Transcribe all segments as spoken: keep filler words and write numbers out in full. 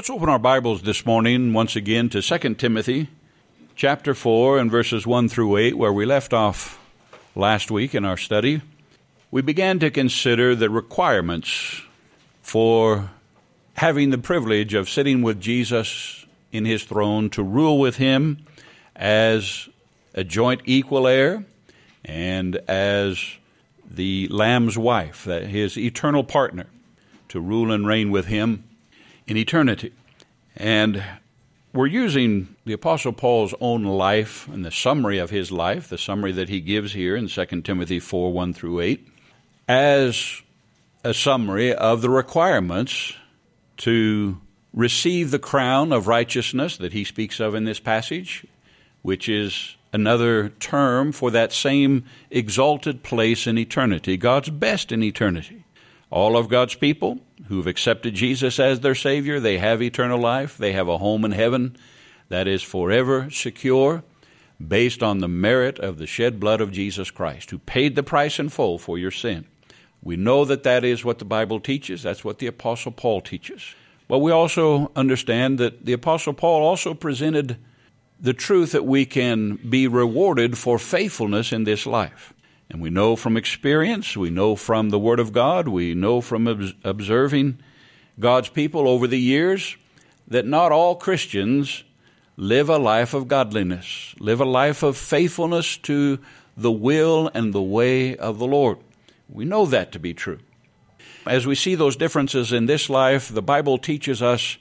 Let's open our Bibles this morning once again to Second Timothy chapter four and verses one through eight, where we left off last week in our study. We began to consider the requirements for having the privilege of sitting with Jesus in his throne, to rule with him as a joint equal heir and as the Lamb's wife, his eternal partner, to rule and reign with him in eternity. And we're using the Apostle Paul's own life and the summary of his life, the summary that he gives here in Second Timothy four, one through eight, as a summary of the requirements to receive the crown of righteousness that he speaks of in this passage, which is another term for that same exalted place in eternity, God's best in eternity. All of God's people who've accepted Jesus as their Savior, they have eternal life. They have a home in heaven that is forever secure, based on the merit of the shed blood of Jesus Christ, who paid the price in full for your sin. We know that that is what the Bible teaches. That's what the Apostle Paul teaches. But we also understand that the Apostle Paul also presented the truth that we can be rewarded for faithfulness in this life. And we know from experience, we know from the Word of God, we know from ob- observing God's people over the years, that not all Christians live a life of godliness, live a life of faithfulness to the will and the way of the Lord. We know that to be true. As we see those differences in this life, the Bible teaches us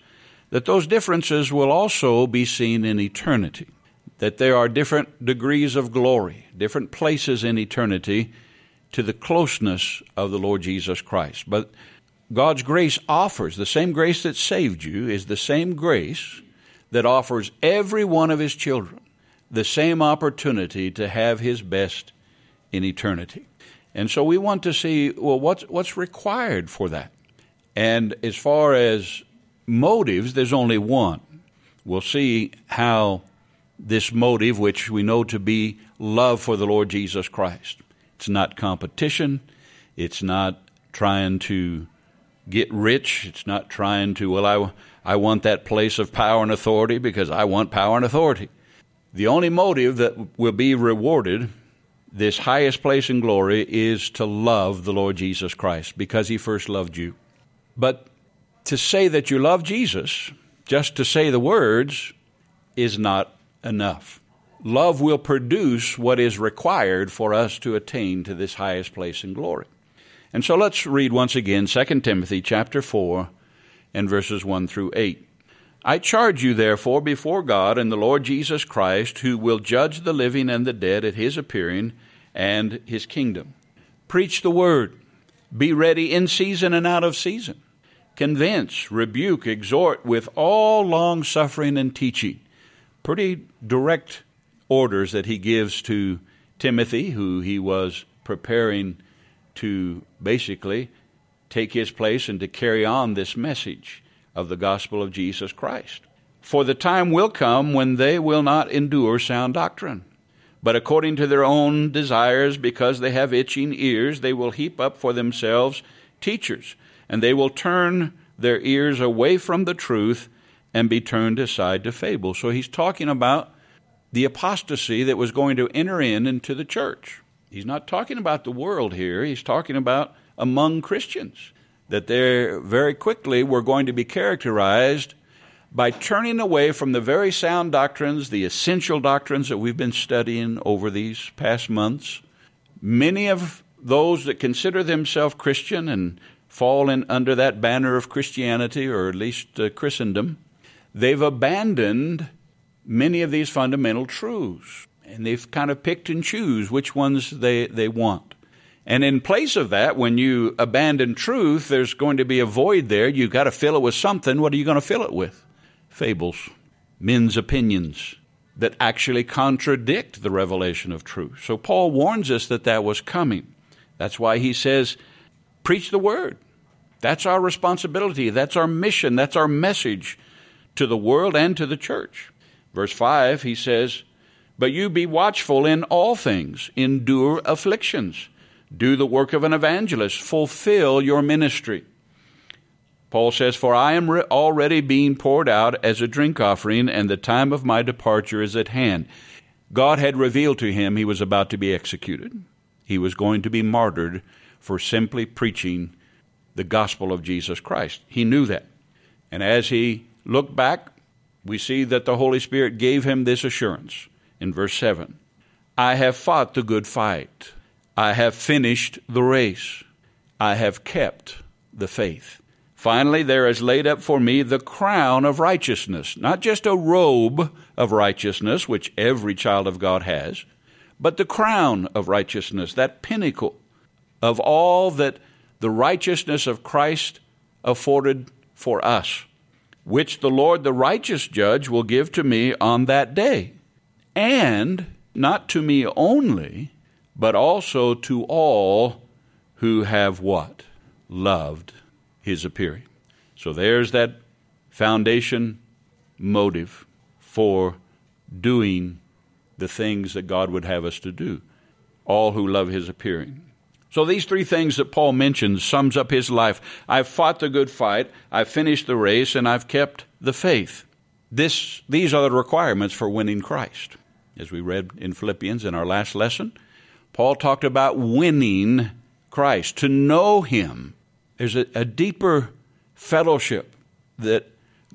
that those differences will also be seen in eternity, that there are different degrees of glory, different places in eternity to the closeness of the Lord Jesus Christ. But God's grace offers, the same grace that saved you is the same grace that offers every one of his children the same opportunity to have his best in eternity. And so we want to see, well, what's, what's required for that? And as far as motives, there's only one. We'll see how this motive, which we know to be love for the Lord Jesus Christ. It's not competition. It's not trying to get rich. It's not trying to, well, I, I want that place of power and authority because I want power and authority. The only motive that will be rewarded, this highest place in glory, is to love the Lord Jesus Christ because he first loved you. But to say that you love Jesus, just to say the words, is not enough. Love will produce what is required for us to attain to this highest place in glory. And so let's read once again Second Timothy chapter four and verses one through eight. I charge you therefore before God and the Lord Jesus Christ, who will judge the living and the dead at his appearing and his kingdom. Preach the word. Be ready in season and out of season. Convince, rebuke, exhort with all long suffering and teaching. Pretty direct orders that he gives to Timothy, who he was preparing to basically take his place and to carry on this message of the gospel of Jesus Christ. For the time will come when they will not endure sound doctrine, but according to their own desires, because they have itching ears, they will heap up for themselves teachers, and they will turn their ears away from the truth and be turned aside to fables. So he's talking about the apostasy that was going to enter in into the church. He's not talking about the world here. He's talking about among Christians, that they very quickly were going to be characterized by turning away from the very sound doctrines, the essential doctrines that we've been studying over these past months. Many of those that consider themselves Christian and fall in under that banner of Christianity, or at least uh, Christendom, they've abandoned many of these fundamental truths, and they've kind of picked and choose which ones they, they want. And in place of that, when you abandon truth, there's going to be a void there. You've got to fill it with something. What are you going to fill it with? Fables, men's opinions that actually contradict the revelation of truth. So Paul warns us that that was coming. That's why he says, preach the word. That's our responsibility. That's our mission. That's our message to the world and to the church. Verse five, he says, but you be watchful in all things, endure afflictions, do the work of an evangelist, fulfill your ministry. Paul says, "For I am re- already being poured out as a drink offering, and the time of my departure is at hand." God had revealed to him he was about to be executed. He was going to be martyred for simply preaching the gospel of Jesus Christ. He knew that. And as he looked back, we see that the Holy Spirit gave him this assurance in verse seven. "I have fought the good fight. I have finished the race. I have kept the faith. Finally, there is laid up for me the crown of righteousness," not just a robe of righteousness, which every child of God has, but the crown of righteousness, that pinnacle of all that the righteousness of Christ afforded for us, which the Lord, the righteous judge, will give to me on that day, and not to me only, but also to all who have what? Loved his appearing. So there's that foundation motive for doing the things that God would have us to do, all who love his appearing. So these three things that Paul mentions sums up his life. I've fought the good fight, I've finished the race, and I've kept the faith. This, these are the requirements for winning Christ. As we read in Philippians in our last lesson, Paul talked about winning Christ, to know him. There's a, a deeper fellowship that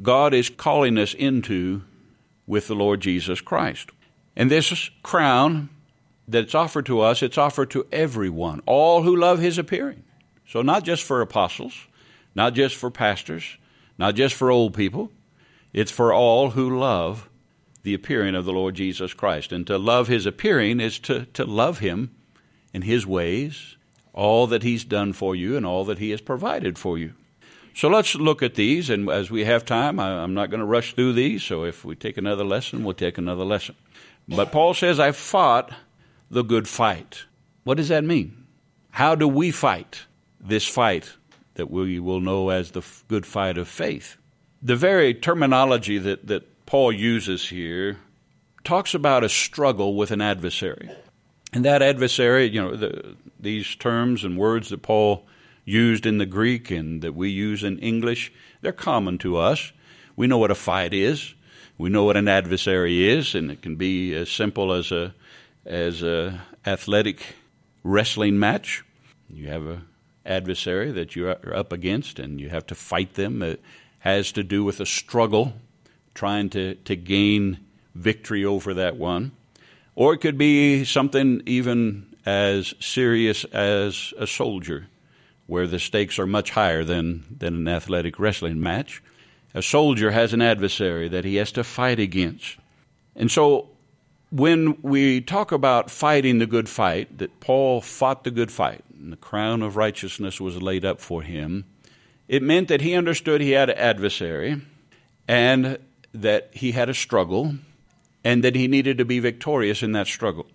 God is calling us into with the Lord Jesus Christ. And this crown that's offered to us, it's offered to everyone, all who love his appearing. So not just for apostles, not just for pastors, not just for old people. It's for all who love the appearing of the Lord Jesus Christ. And to love his appearing is to, to love him in his ways, all that he's done for you and all that he has provided for you. So let's look at these, and as we have time, I, I'm not going to rush through these, so if we take another lesson, we'll take another lesson. But Paul says, I fought the good fight. What does that mean? How do we fight this fight that we will know as the f- good fight of faith? The very terminology that, that Paul uses here talks about a struggle with an adversary. And that adversary, you know, the, these terms and words that Paul used in the Greek and that we use in English, they're common to us. We know what a fight is. We know what an adversary is, and it can be as simple as a as a athletic wrestling match. You have an adversary that you're up against, and you have to fight them. It has to do with a struggle, trying to, to gain victory over that one. Or it could be something even as serious as a soldier, where the stakes are much higher than, than an athletic wrestling match. A soldier has an adversary that he has to fight against. And so when we talk about fighting the good fight, that Paul fought the good fight, and the crown of righteousness was laid up for him, it meant that he understood he had an adversary and that he had a struggle, and that he needed to be victorious in that struggle.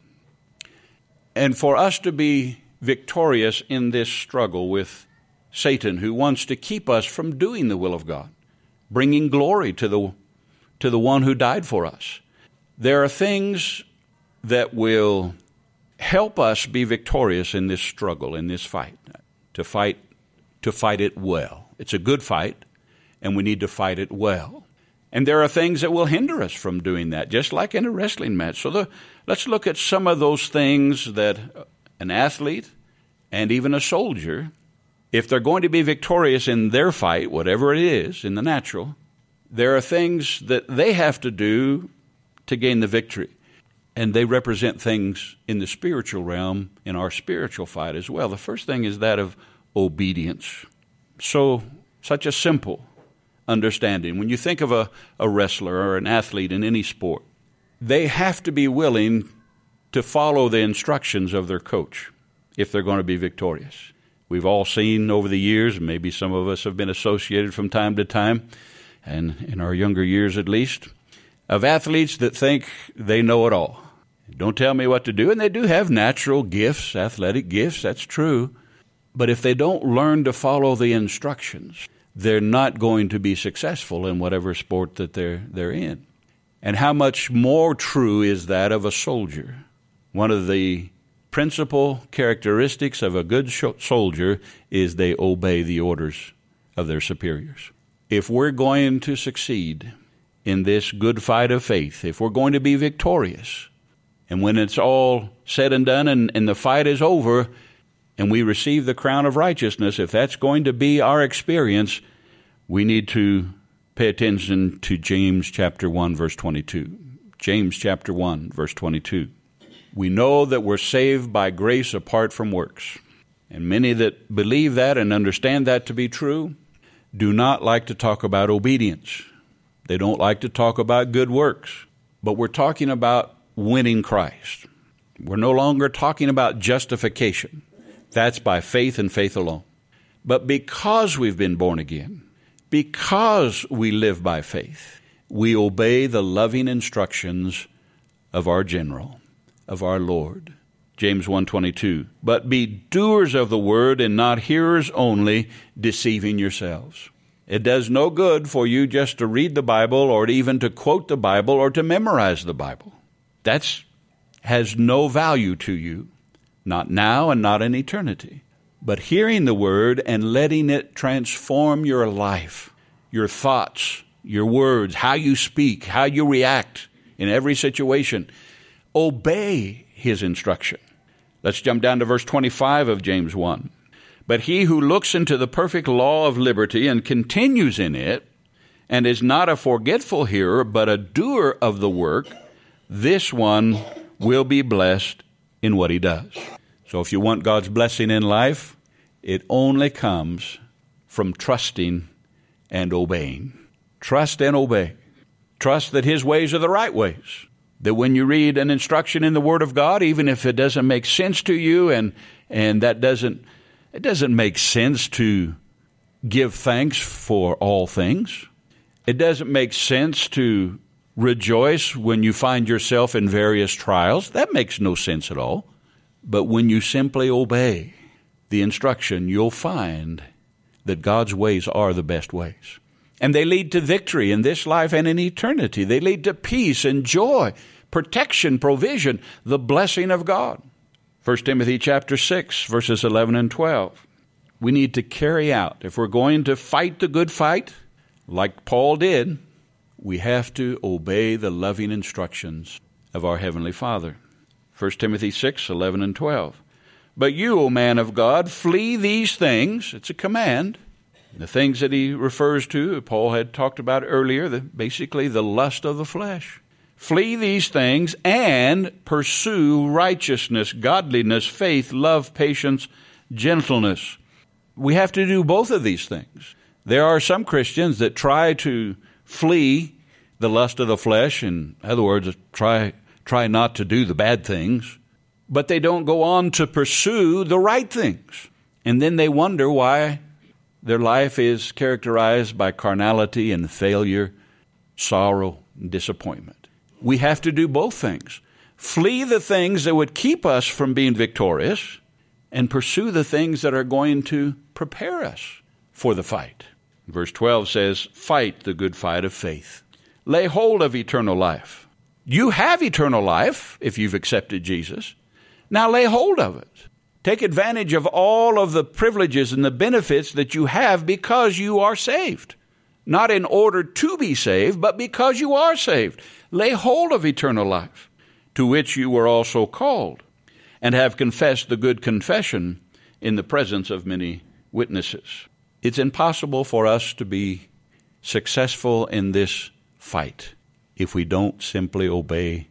And for us to be victorious in this struggle with Satan, who wants to keep us from doing the will of God, bringing glory to the to the one who died for us, there are things that will help us be victorious in this struggle, in this fight, to fight to fight it well. It's a good fight, and we need to fight it well. And there are things that will hinder us from doing that, just like in a wrestling match. So the, let's look at some of those things that an athlete and even a soldier, if they're going to be victorious in their fight, whatever it is, in the natural, there are things that they have to do to gain the victory. And they represent things in the spiritual realm, in our spiritual fight as well. The first thing is that of obedience. So, such a simple understanding. When you think of a, a wrestler or an athlete in any sport, they have to be willing to follow the instructions of their coach if they're going to be victorious. We've all seen over the years, maybe some of us have been associated from time to time, and in our younger years at least, of athletes that think they know it all. Don't tell me what to do. And they do have natural gifts, athletic gifts, that's true. But if they don't learn to follow the instructions, they're not going to be successful in whatever sport that they're they're in. And how much more true is that of a soldier? One of the principal characteristics of a good soldier is they obey the orders of their superiors. If we're going to succeed in this good fight of faith, if we're going to be victorious, and when it's all said and done and, and the fight is over and we receive the crown of righteousness, if that's going to be our experience, we need to pay attention to James chapter one, verse twenty-two. James chapter one, verse twenty-two. We know that we're saved by grace apart from works. And many that believe that and understand that to be true do not like to talk about obedience. They don't like to talk about good works. But we're talking about winning Christ. We're no longer talking about justification. That's by faith and faith alone. But because we've been born again, because we live by faith, we obey the loving instructions of our general, of our Lord. James one twenty-two, but be doers of the word and not hearers only, deceiving yourselves. It does no good for you just to read the Bible or even to quote the Bible or to memorize the Bible. That has no value to you, not now and not in eternity. But hearing the word and letting it transform your life, your thoughts, your words, how you speak, how you react in every situation. Obey his instruction. Let's jump down to verse twenty-five of James one. But he who looks into the perfect law of liberty and continues in it, and is not a forgetful hearer, but a doer of the work, this one will be blessed in what he does. So if you want God's blessing in life, it only comes from trusting and obeying. Trust and obey. Trust that his ways are the right ways. That when you read an instruction in the Word of God, even if it doesn't make sense to you and and that doesn't it doesn't make sense to give thanks for all things. It doesn't make sense to rejoice when you find yourself in various trials. That makes no sense at all. But when you simply obey the instruction, you'll find that God's ways are the best ways. And they lead to victory in this life and in eternity. They lead to peace and joy, protection, provision, the blessing of God. First Timothy chapter six, verses eleven and twelve. We need to carry out. If we're going to fight the good fight, like Paul did, we have to obey the loving instructions of our Heavenly Father. First Timothy six, eleven and twelve. But you, O man of God, flee these things. It's a command. The things that he refers to, Paul had talked about earlier, the, basically the lust of the flesh. Flee these things and pursue righteousness, godliness, faith, love, patience, gentleness. We have to do both of these things. There are some Christians that try to flee the lust of the flesh. In other words, try try not to do the bad things, but they don't go on to pursue the right things. And then they wonder why their life is characterized by carnality and failure, sorrow, and disappointment. We have to do both things. Flee the things that would keep us from being victorious and pursue the things that are going to prepare us for the fight. Verse twelve says, fight the good fight of faith. Lay hold of eternal life. You have eternal life if you've accepted Jesus. Now lay hold of it. Take advantage of all of the privileges and the benefits that you have because you are saved. Not in order to be saved, but because you are saved. Lay hold of eternal life, to which you were also called, and have confessed the good confession in the presence of many witnesses. It's impossible for us to be successful in this fight if we don't simply obey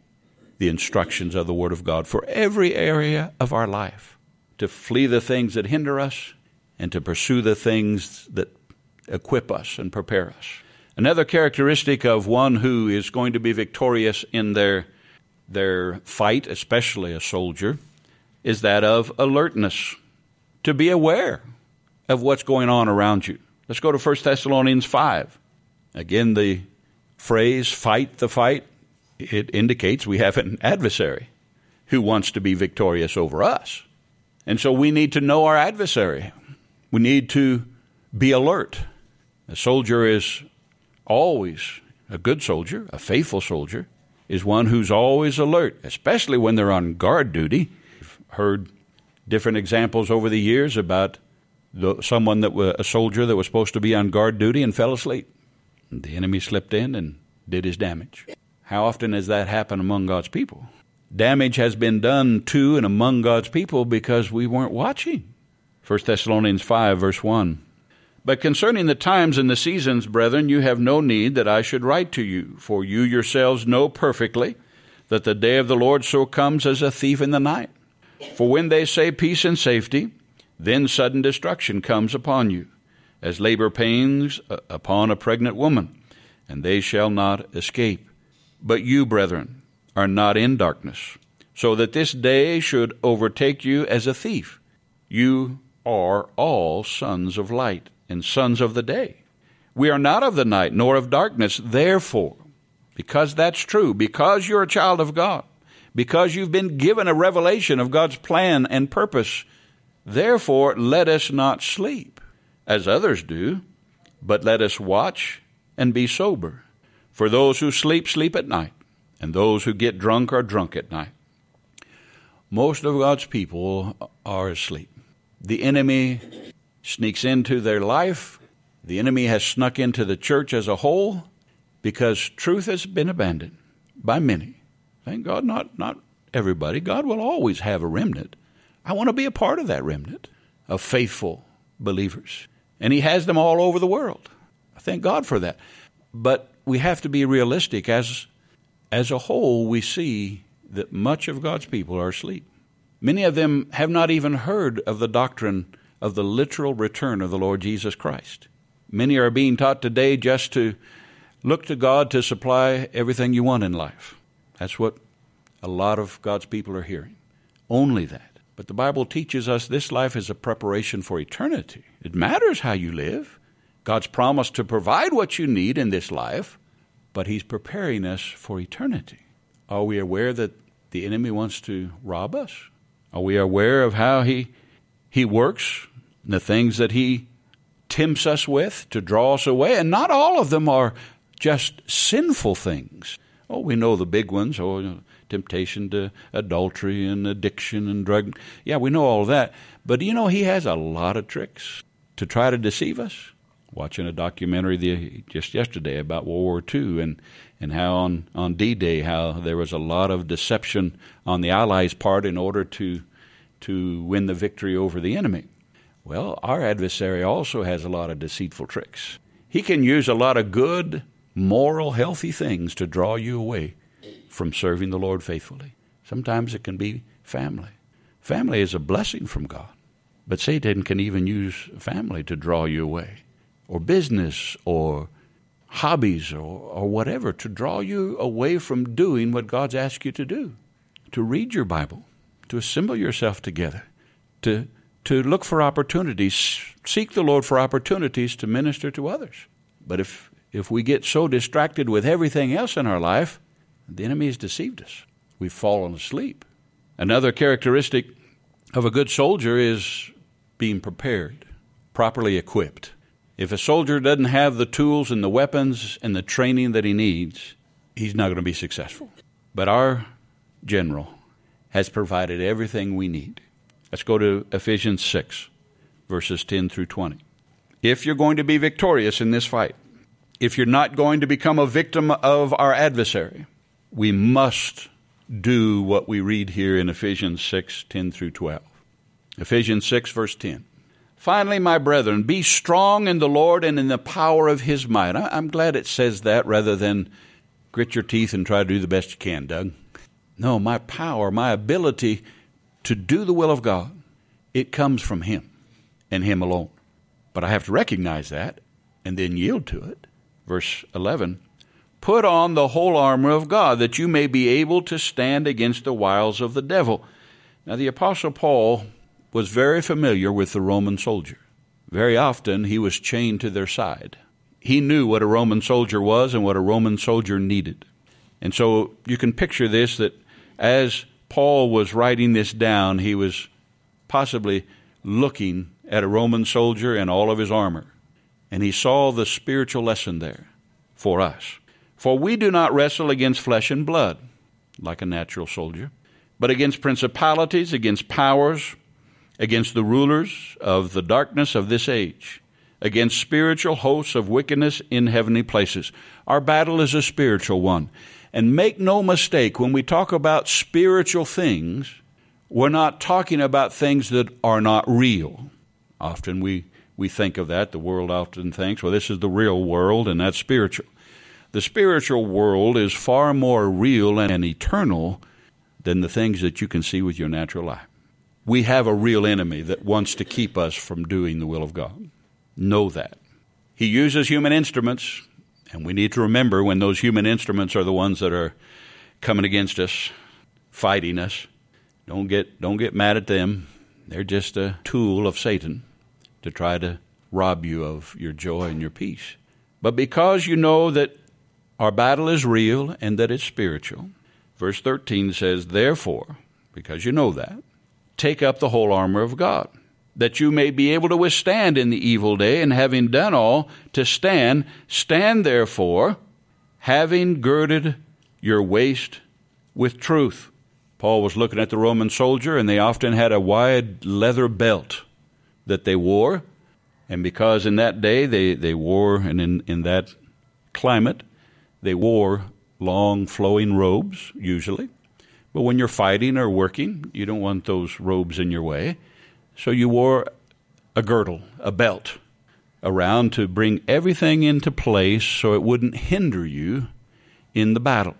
the instructions of the Word of God for every area of our life, to flee the things that hinder us and to pursue the things that equip us and prepare us. Another characteristic of one who is going to be victorious in their, their fight, especially a soldier, is that of alertness, to be aware of what's going on around you. Let's go to First Thessalonians five. Again, the phrase, fight the fight, it indicates we have an adversary who wants to be victorious over us. And so we need to know our adversary. We need to be alert. A soldier is always, a good soldier, a faithful soldier, is one who's always alert, especially when they're on guard duty. I've heard different examples over the years about the, someone that was a soldier that was supposed to be on guard duty and fell asleep. The enemy slipped in and did his damage. How often has that happened among God's people? Damage has been done to and among God's people because we weren't watching. First Thessalonians five, verse one. But concerning the times and the seasons, brethren, you have no need that I should write to you, for you yourselves know perfectly that the day of the Lord so comes as a thief in the night. For when they say peace and safety, then sudden destruction comes upon you, as labor pains upon a pregnant woman, and they shall not escape. But you, brethren, are not in darkness, so that this day should overtake you as a thief. You are all sons of light and sons of the day. We are not of the night nor of darkness. Therefore, because that's true, because you're a child of God, because you've been given a revelation of God's plan and purpose, therefore let us not sleep, as others do, but let us watch and be sober. For those who sleep, sleep at night, and those who get drunk are drunk at night. Most of God's people are asleep. The enemy sneaks into their life. The enemy has snuck into the church as a whole because truth has been abandoned by many. Thank God, not, not everybody. God will always have a remnant. I want to be a part of that remnant of faithful believers. And he has them all over the world. I thank God for that. But we have to be realistic. As, as a whole, we see that much of God's people are asleep. Many of them have not even heard of the doctrine of the literal return of the Lord Jesus Christ. Many are being taught today just to look to God to supply everything you want in life. That's what a lot of God's people are hearing. Only that. But the Bible teaches us this life is a preparation for eternity. It matters how you live. God's promised to provide what you need in this life, but he's preparing us for eternity. Are we aware that the enemy wants to rob us? Are we aware of how he He works, and the things that he tempts us with to draw us away? And not all of them are just sinful things. Oh, we know the big ones, oh, you know, temptation to adultery and addiction and drug. Yeah, we know all that. But, you know, he has a lot of tricks to try to deceive us. Watching a documentary the, just yesterday about World War Two and, and how on, on D-Day, how there was a lot of deception on the Allies' part in order to to win the victory over the enemy. Well, our adversary also has a lot of deceitful tricks. He can use a lot of good, moral, healthy things to draw you away from serving the Lord faithfully. Sometimes it can be family. Family is a blessing from God, but Satan can even use family to draw you away, or business, or hobbies, or, or whatever, to draw you away from doing what God's asked you to do, to read your Bible, to assemble yourself together, to to look for opportunities, seek the Lord for opportunities to minister to others. But if, if we get so distracted with everything else in our life, the enemy has deceived us. We've fallen asleep. Another characteristic of a good soldier is being prepared, properly equipped. If a soldier doesn't have the tools and the weapons and the training that he needs, he's not going to be successful. But our general has provided everything we need. Let's go to Ephesians six, verses ten through twenty. If you're going to be victorious in this fight, if you're not going to become a victim of our adversary, we must do what we read here in Ephesians six, ten through twelve. Ephesians six, verse ten. Finally, my brethren, be strong in the Lord and in the power of his might. I'm glad it says that rather than grit your teeth and try to do the best you can, Doug. No, my power, my ability to do the will of God, it comes from him and him alone. But I have to recognize that and then yield to it. Verse eleven, put on the whole armor of God that you may be able to stand against the wiles of the devil. Now, the Apostle Paul was very familiar with the Roman soldier. Very often he was chained to their side. He knew what a Roman soldier was and what a Roman soldier needed. And so you can picture this, that as Paul was writing this down, he was possibly looking at a Roman soldier in all of his armor, and he saw the spiritual lesson there for us. For we do not wrestle against flesh and blood, like a natural soldier, but against principalities, against powers, against the rulers of the darkness of this age, against spiritual hosts of wickedness in heavenly places. Our battle is a spiritual one. And make no mistake, when we talk about spiritual things, we're not talking about things that are not real. Often we, we think of that. The world often thinks, well, this is the real world and that's spiritual. The spiritual world is far more real and eternal than the things that you can see with your natural eye. We have a real enemy that wants to keep us from doing the will of God. Know that. He uses human instruments, and we need to remember when those human instruments are the ones that are coming against us, fighting us. Don't get, don't get mad at them. They're just a tool of Satan to try to rob you of your joy and your peace. But because you know that our battle is real and that it's spiritual, verse thirteen says, therefore, because you know that, take up the whole armor of God, that you may be able to withstand in the evil day, and having done all to stand, stand therefore, having girded your waist with truth. Paul was looking at the Roman soldier, and they often had a wide leather belt that they wore, and because in that day they, they wore, and in, in that climate, they wore long flowing robes usually. But when you're fighting or working, you don't want those robes in your way. So you wore a girdle, a belt, around to bring everything into place so it wouldn't hinder you in the battle.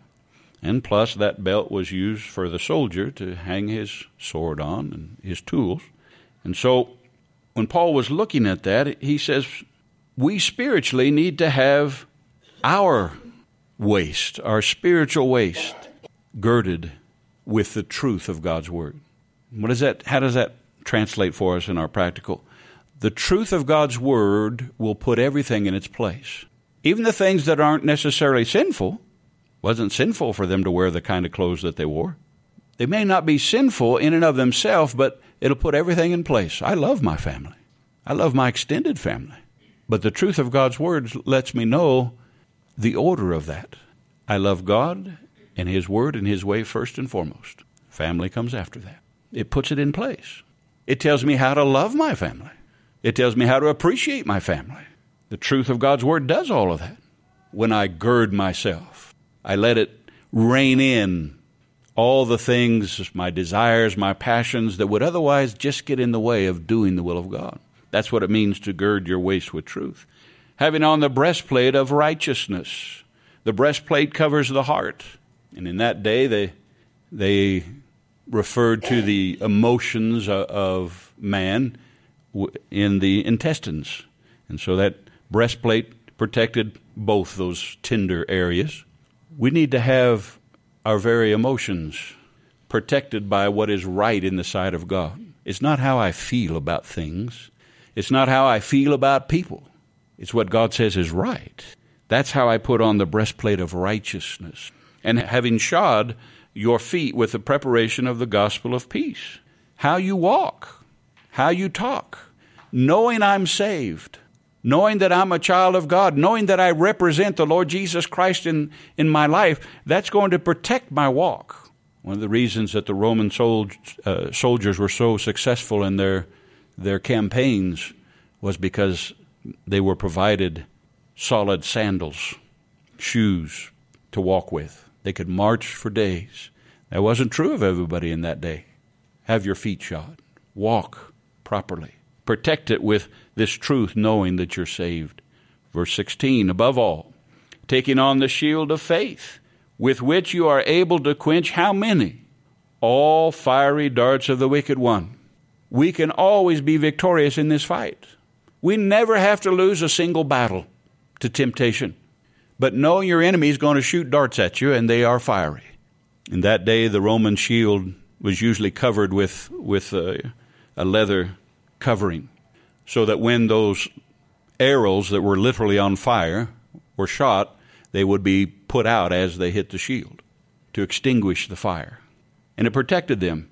And plus, that belt was used for the soldier to hang his sword on and his tools. And so when Paul was looking at that, he says, we spiritually need to have our waist, our spiritual waist, girded with the truth of God's word. What is that? How does that translate for us in our practical? The truth of God's word will put everything in its place. Even the things that aren't necessarily sinful. Wasn't sinful for them to wear the kind of clothes that they wore. They may not be sinful in and of themselves, but it'll put everything in place. I love my family. I love my extended family. But the truth of God's word lets me know the order of that. I love God and his word and his way first and foremost. Family comes after that. It puts it in place. It tells me how to love my family. It tells me how to appreciate my family. The truth of God's word does all of that. When I gird myself, I let it rein in all the things, my desires, my passions, that would otherwise just get in the way of doing the will of God. That's what it means to gird your waist with truth. Having on the breastplate of righteousness. The breastplate covers the heart. And in that day, they they... referred to the emotions of man in the intestines. And so that breastplate protected both those tender areas. We need to have our very emotions protected by what is right in the sight of God. It's not how I feel about things. It's not how I feel about people. It's what God says is right. That's how I put on the breastplate of righteousness. And having shod your feet with the preparation of the gospel of peace. How you walk, how you talk, knowing I'm saved, knowing that I'm a child of God, knowing that I represent the Lord Jesus Christ in, in my life, that's going to protect my walk. One of the reasons that the Roman sold, uh, soldiers were so successful in their, their campaigns was because they were provided solid sandals, shoes to walk with. They could march for days. That wasn't true of everybody in that day. Have your feet shod. Walk properly. Protect it with this truth, knowing that you're saved. Verse sixteen, above all, taking on the shield of faith, with which you are able to quench how many? All fiery darts of the wicked one. We can always be victorious in this fight. We never have to lose a single battle to temptation. But know your enemy is going to shoot darts at you, and they are fiery. In that day, the Roman shield was usually covered with, with a, a leather covering, so that when those arrows that were literally on fire were shot, they would be put out as they hit the shield to extinguish the fire. And it protected them.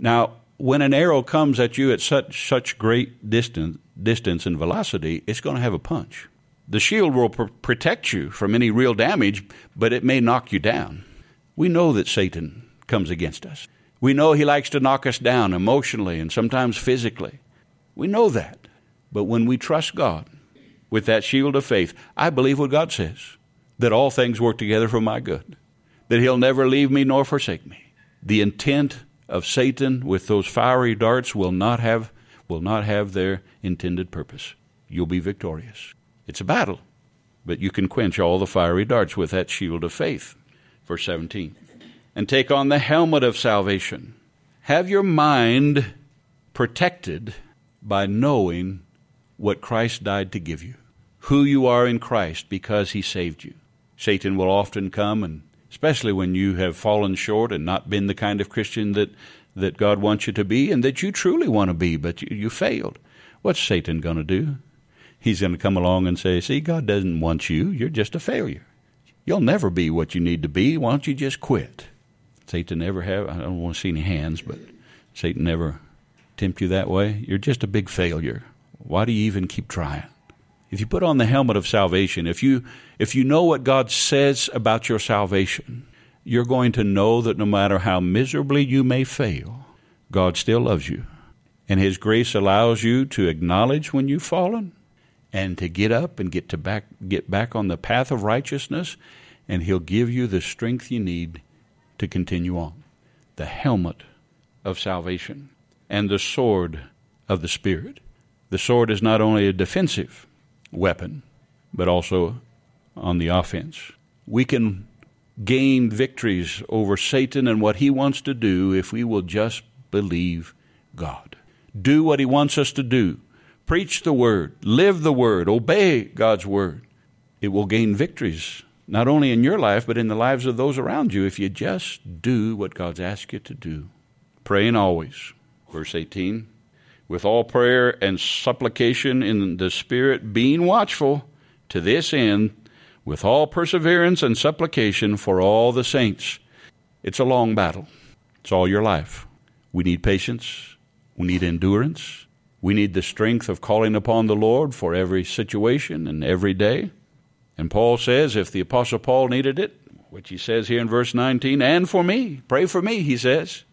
Now, when an arrow comes at you at such, such great distance, distance and velocity, it's going to have a punch. The shield will pr- protect you from any real damage, but it may knock you down. We know that Satan comes against us. We know he likes to knock us down emotionally and sometimes physically. We know that. But when we trust God with that shield of faith, I believe what God says, that all things work together for my good, that he'll never leave me nor forsake me. The intent of Satan with those fiery darts will not have will not have their intended purpose. You'll be victorious. It's a battle, but you can quench all the fiery darts with that shield of faith. Verse seventeen, and take on the helmet of salvation. Have your mind protected by knowing what Christ died to give you, who you are in Christ because he saved you. Satan will often come, and especially when you have fallen short and not been the kind of Christian that, that God wants you to be and that you truly want to be, but you, you failed. What's Satan going to do? He's going to come along and say, see, God doesn't want you. You're just a failure. You'll never be what you need to be. Why don't you just quit? Satan never have, I don't want to see any hands, but Satan never tempt you that way. You're just a big failure. Why do you even keep trying? If you put on the helmet of salvation, if you if you know what God says about your salvation, you're going to know that no matter how miserably you may fail, God still loves you. And his grace allows you to acknowledge when you've fallen and to get up and get to back get back on the path of righteousness, and he'll give you the strength you need to continue on. The helmet of salvation and the sword of the Spirit. The sword is not only a defensive weapon, but also on the offense. We can gain victories over Satan and what he wants to do if we will just believe God. Do what he wants us to do. Preach the word. Live the word. Obey God's word. It will gain victories, not only in your life, but in the lives of those around you if you just do what God's asked you to do. Praying always. Verse eighteen, with all prayer and supplication in the Spirit, being watchful to this end, with all perseverance and supplication for all the saints. It's a long battle. It's all your life. We need patience. We need endurance. We need the strength of calling upon the Lord for every situation and every day. And Paul says, if the Apostle Paul needed it, which he says here in verse nineteen, and for me, pray for me, he says,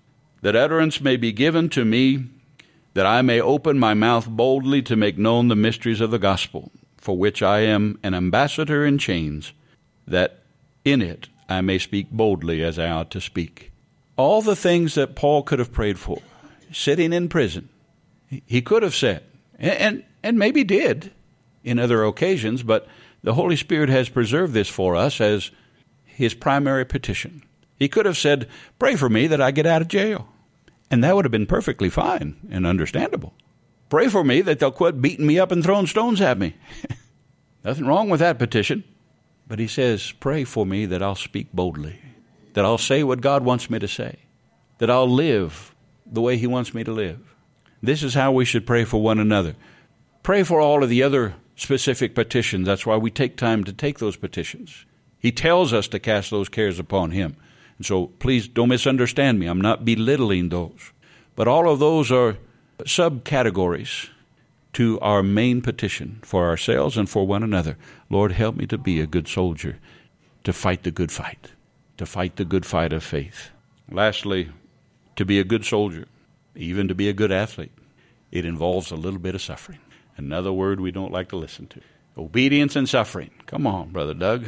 that utterance may be given to me, that I may open my mouth boldly to make known the mysteries of the gospel, for which I am an ambassador in chains, that in it I may speak boldly as I ought to speak. All the things that Paul could have prayed for, sitting in prison, he could have said, and, and, and maybe did in other occasions, but the Holy Spirit has preserved this for us as his primary petition. He could have said, pray for me that I get out of jail. And that would have been perfectly fine and understandable. Pray for me that they'll quit beating me up and throwing stones at me. Nothing wrong with that petition. But he says, pray for me that I'll speak boldly, that I'll say what God wants me to say, that I'll live the way he wants me to live. This is how we should pray for one another. Pray for all of the other specific petitions. That's why we take time to take those petitions. He tells us to cast those cares upon him. And so please don't misunderstand me. I'm not belittling those. But all of those are subcategories to our main petition for ourselves and for one another. Lord, help me to be a good soldier, to fight the good fight, to fight the good fight of faith. Lastly, to be a good soldier, even to be a good athlete, it involves a little bit of suffering. Another word we don't like to listen to. Obedience and suffering. Come on, Brother Doug.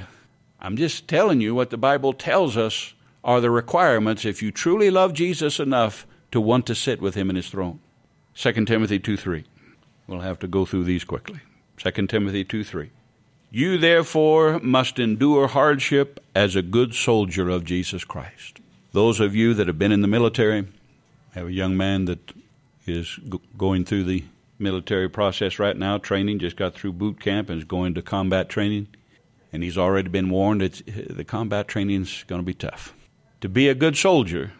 I'm just telling you what the Bible tells us are the requirements if you truly love Jesus enough to want to sit with him in his throne. Second Timothy two three. We'll have to go through these quickly. Second Timothy two three. You therefore must endure hardship as a good soldier of Jesus Christ. Those of you that have been in the military, I have a young man that is g- going through the military process right now, training, just got through boot camp and is going to combat training. And he's already been warned it's, the combat training is going to be tough. To be a good soldier,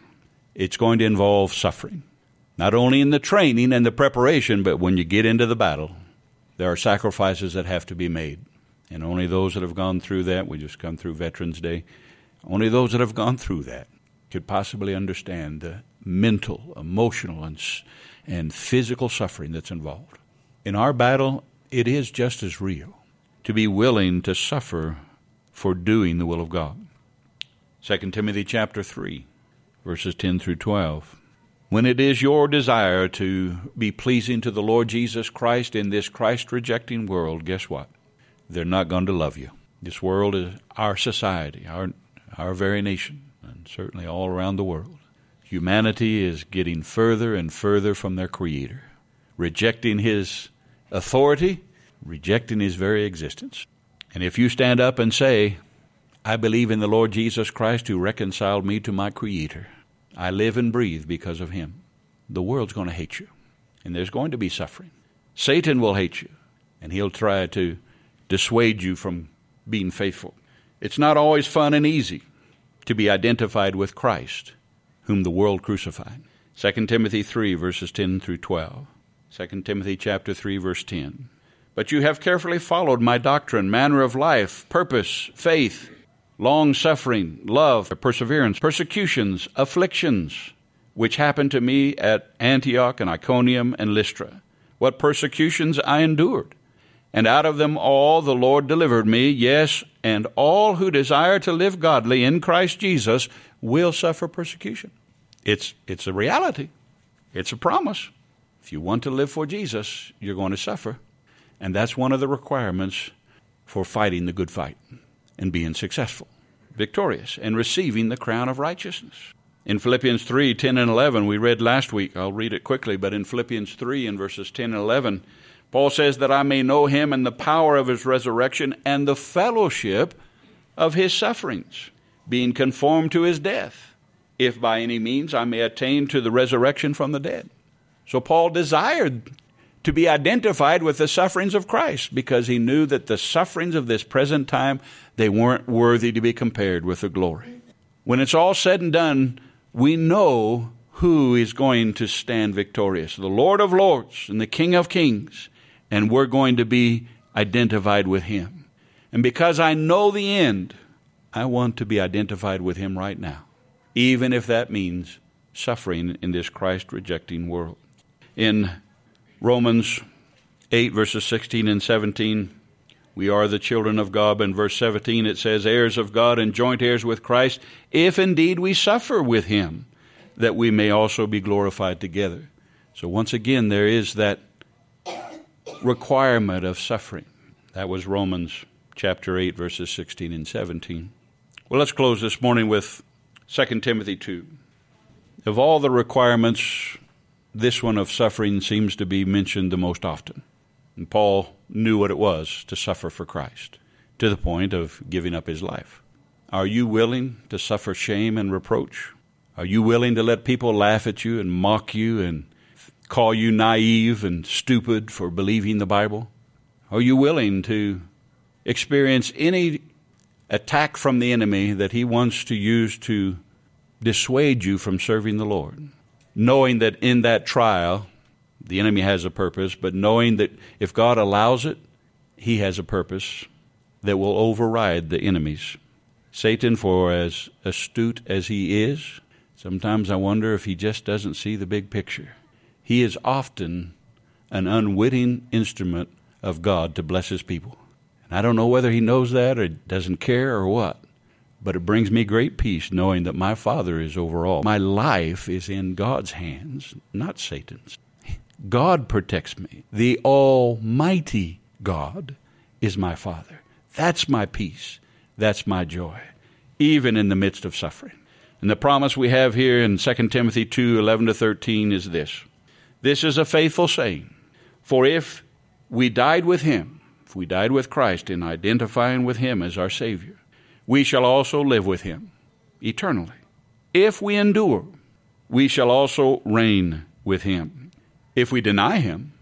it's going to involve suffering, not only in the training and the preparation, but when you get into the battle, there are sacrifices that have to be made. And only those that have gone through that, we just come through Veterans Day, only those that have gone through that could possibly understand the mental, emotional, and, and physical suffering that's involved. In our battle, it is just as real to be willing to suffer for doing the will of God. Second Timothy chapter three, verses ten through twelve. When it is your desire to be pleasing to the Lord Jesus Christ in this Christ-rejecting world, guess what? They're not going to love you. This world is our society, our our very nation, and certainly all around the world. Humanity is getting further and further from their Creator, rejecting His authority, rejecting His very existence. And if you stand up and say, I believe in the Lord Jesus Christ who reconciled me to my Creator, I live and breathe because of Him, the world's going to hate you, and there's going to be suffering. Satan will hate you, and he'll try to dissuade you from being faithful. It's not always fun and easy to be identified with Christ, whom the world crucified. Second Timothy three, verses ten through twelve. Second Timothy chapter three, verse ten. But you have carefully followed my doctrine, manner of life, purpose, faith, long-suffering, love, perseverance, persecutions, afflictions, which happened to me at Antioch and Iconium and Lystra. What persecutions I endured, and out of them all the Lord delivered me. Yes, and all who desire to live godly in Christ Jesus will suffer persecution. It's, it's a reality. It's a promise. If you want to live for Jesus, you're going to suffer. And that's one of the requirements for fighting the good fight and being successful, victorious, and receiving the crown of righteousness. In Philippians three, ten and eleven, we read last week, I'll read it quickly, but in Philippians three, in verses ten and eleven, Paul says that I may know Him and the power of His resurrection and the fellowship of His sufferings, being conformed to His death, if by any means I may attain to the resurrection from the dead. So Paul desired to be identified with the sufferings of Christ because he knew that the sufferings of this present time, they weren't worthy to be compared with the glory. When it's all said and done, we know who is going to stand victorious, the Lord of Lords and the King of Kings, and we're going to be identified with Him. And because I know the end, I want to be identified with Him right now, even if that means suffering in this Christ-rejecting world. In Romans eight, verses sixteen and seventeen, we are the children of God. In verse seventeen, it says, heirs of God and joint heirs with Christ, if indeed we suffer with Him, that we may also be glorified together. So once again, there is that requirement of suffering. That was Romans chapter eight, verses sixteen and seventeen. Well, let's close this morning with Second Timothy two. Of all the requirements, this one of suffering seems to be mentioned the most often. And Paul knew what it was to suffer for Christ, to the point of giving up his life. Are you willing to suffer shame and reproach? Are you willing to let people laugh at you and mock you and call you naive and stupid for believing the Bible? Are you willing to experience any attack from the enemy that he wants to use to dissuade you from serving the Lord, knowing that in that trial the enemy has a purpose, but knowing that if God allows it, He has a purpose that will override the enemies? Satan, for as astute as he is, sometimes I wonder if he just doesn't see the big picture. He is often an unwitting instrument of God to bless His people. I don't know whether he knows that or doesn't care or what, but it brings me great peace knowing that my Father is over all. My life is in God's hands, not Satan's. God protects me. The Almighty God is my Father. That's my peace. That's my joy, even in the midst of suffering. And the promise we have here in Second Timothy two, eleven to thirteen is this. This is a faithful saying, for if we died with Him, if we died with Christ in identifying with Him as our Savior, we shall also live with Him eternally. If we endure, we shall also reign with Him. If we deny Him,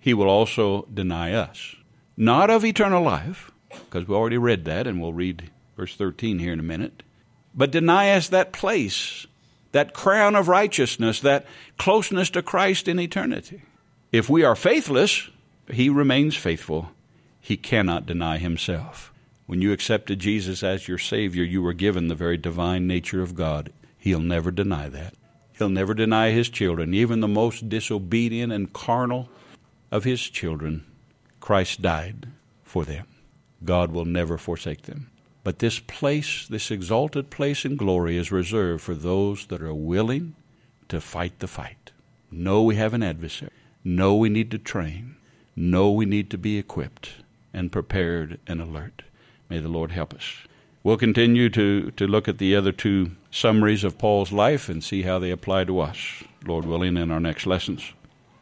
He will also deny us. Not of eternal life, because we already read that, and we'll read verse thirteen here in a minute, but deny us that place, that crown of righteousness, that closeness to Christ in eternity. If we are faithless, He remains faithful. He cannot deny Himself. When you accepted Jesus as your Savior, you were given the very divine nature of God. He'll never deny that. He'll never deny His children. Even the most disobedient and carnal of His children, Christ died for them. God will never forsake them. But this place, this exalted place in glory, is reserved for those that are willing to fight the fight. Know we have an adversary. Know we need to train. Know we need to be equipped and prepared and alert. May the Lord help us. We'll continue to, to look at the other two summaries of Paul's life and see how they apply to us, Lord willing, in our next lessons.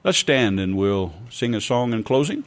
Let's stand and we'll sing a song in closing.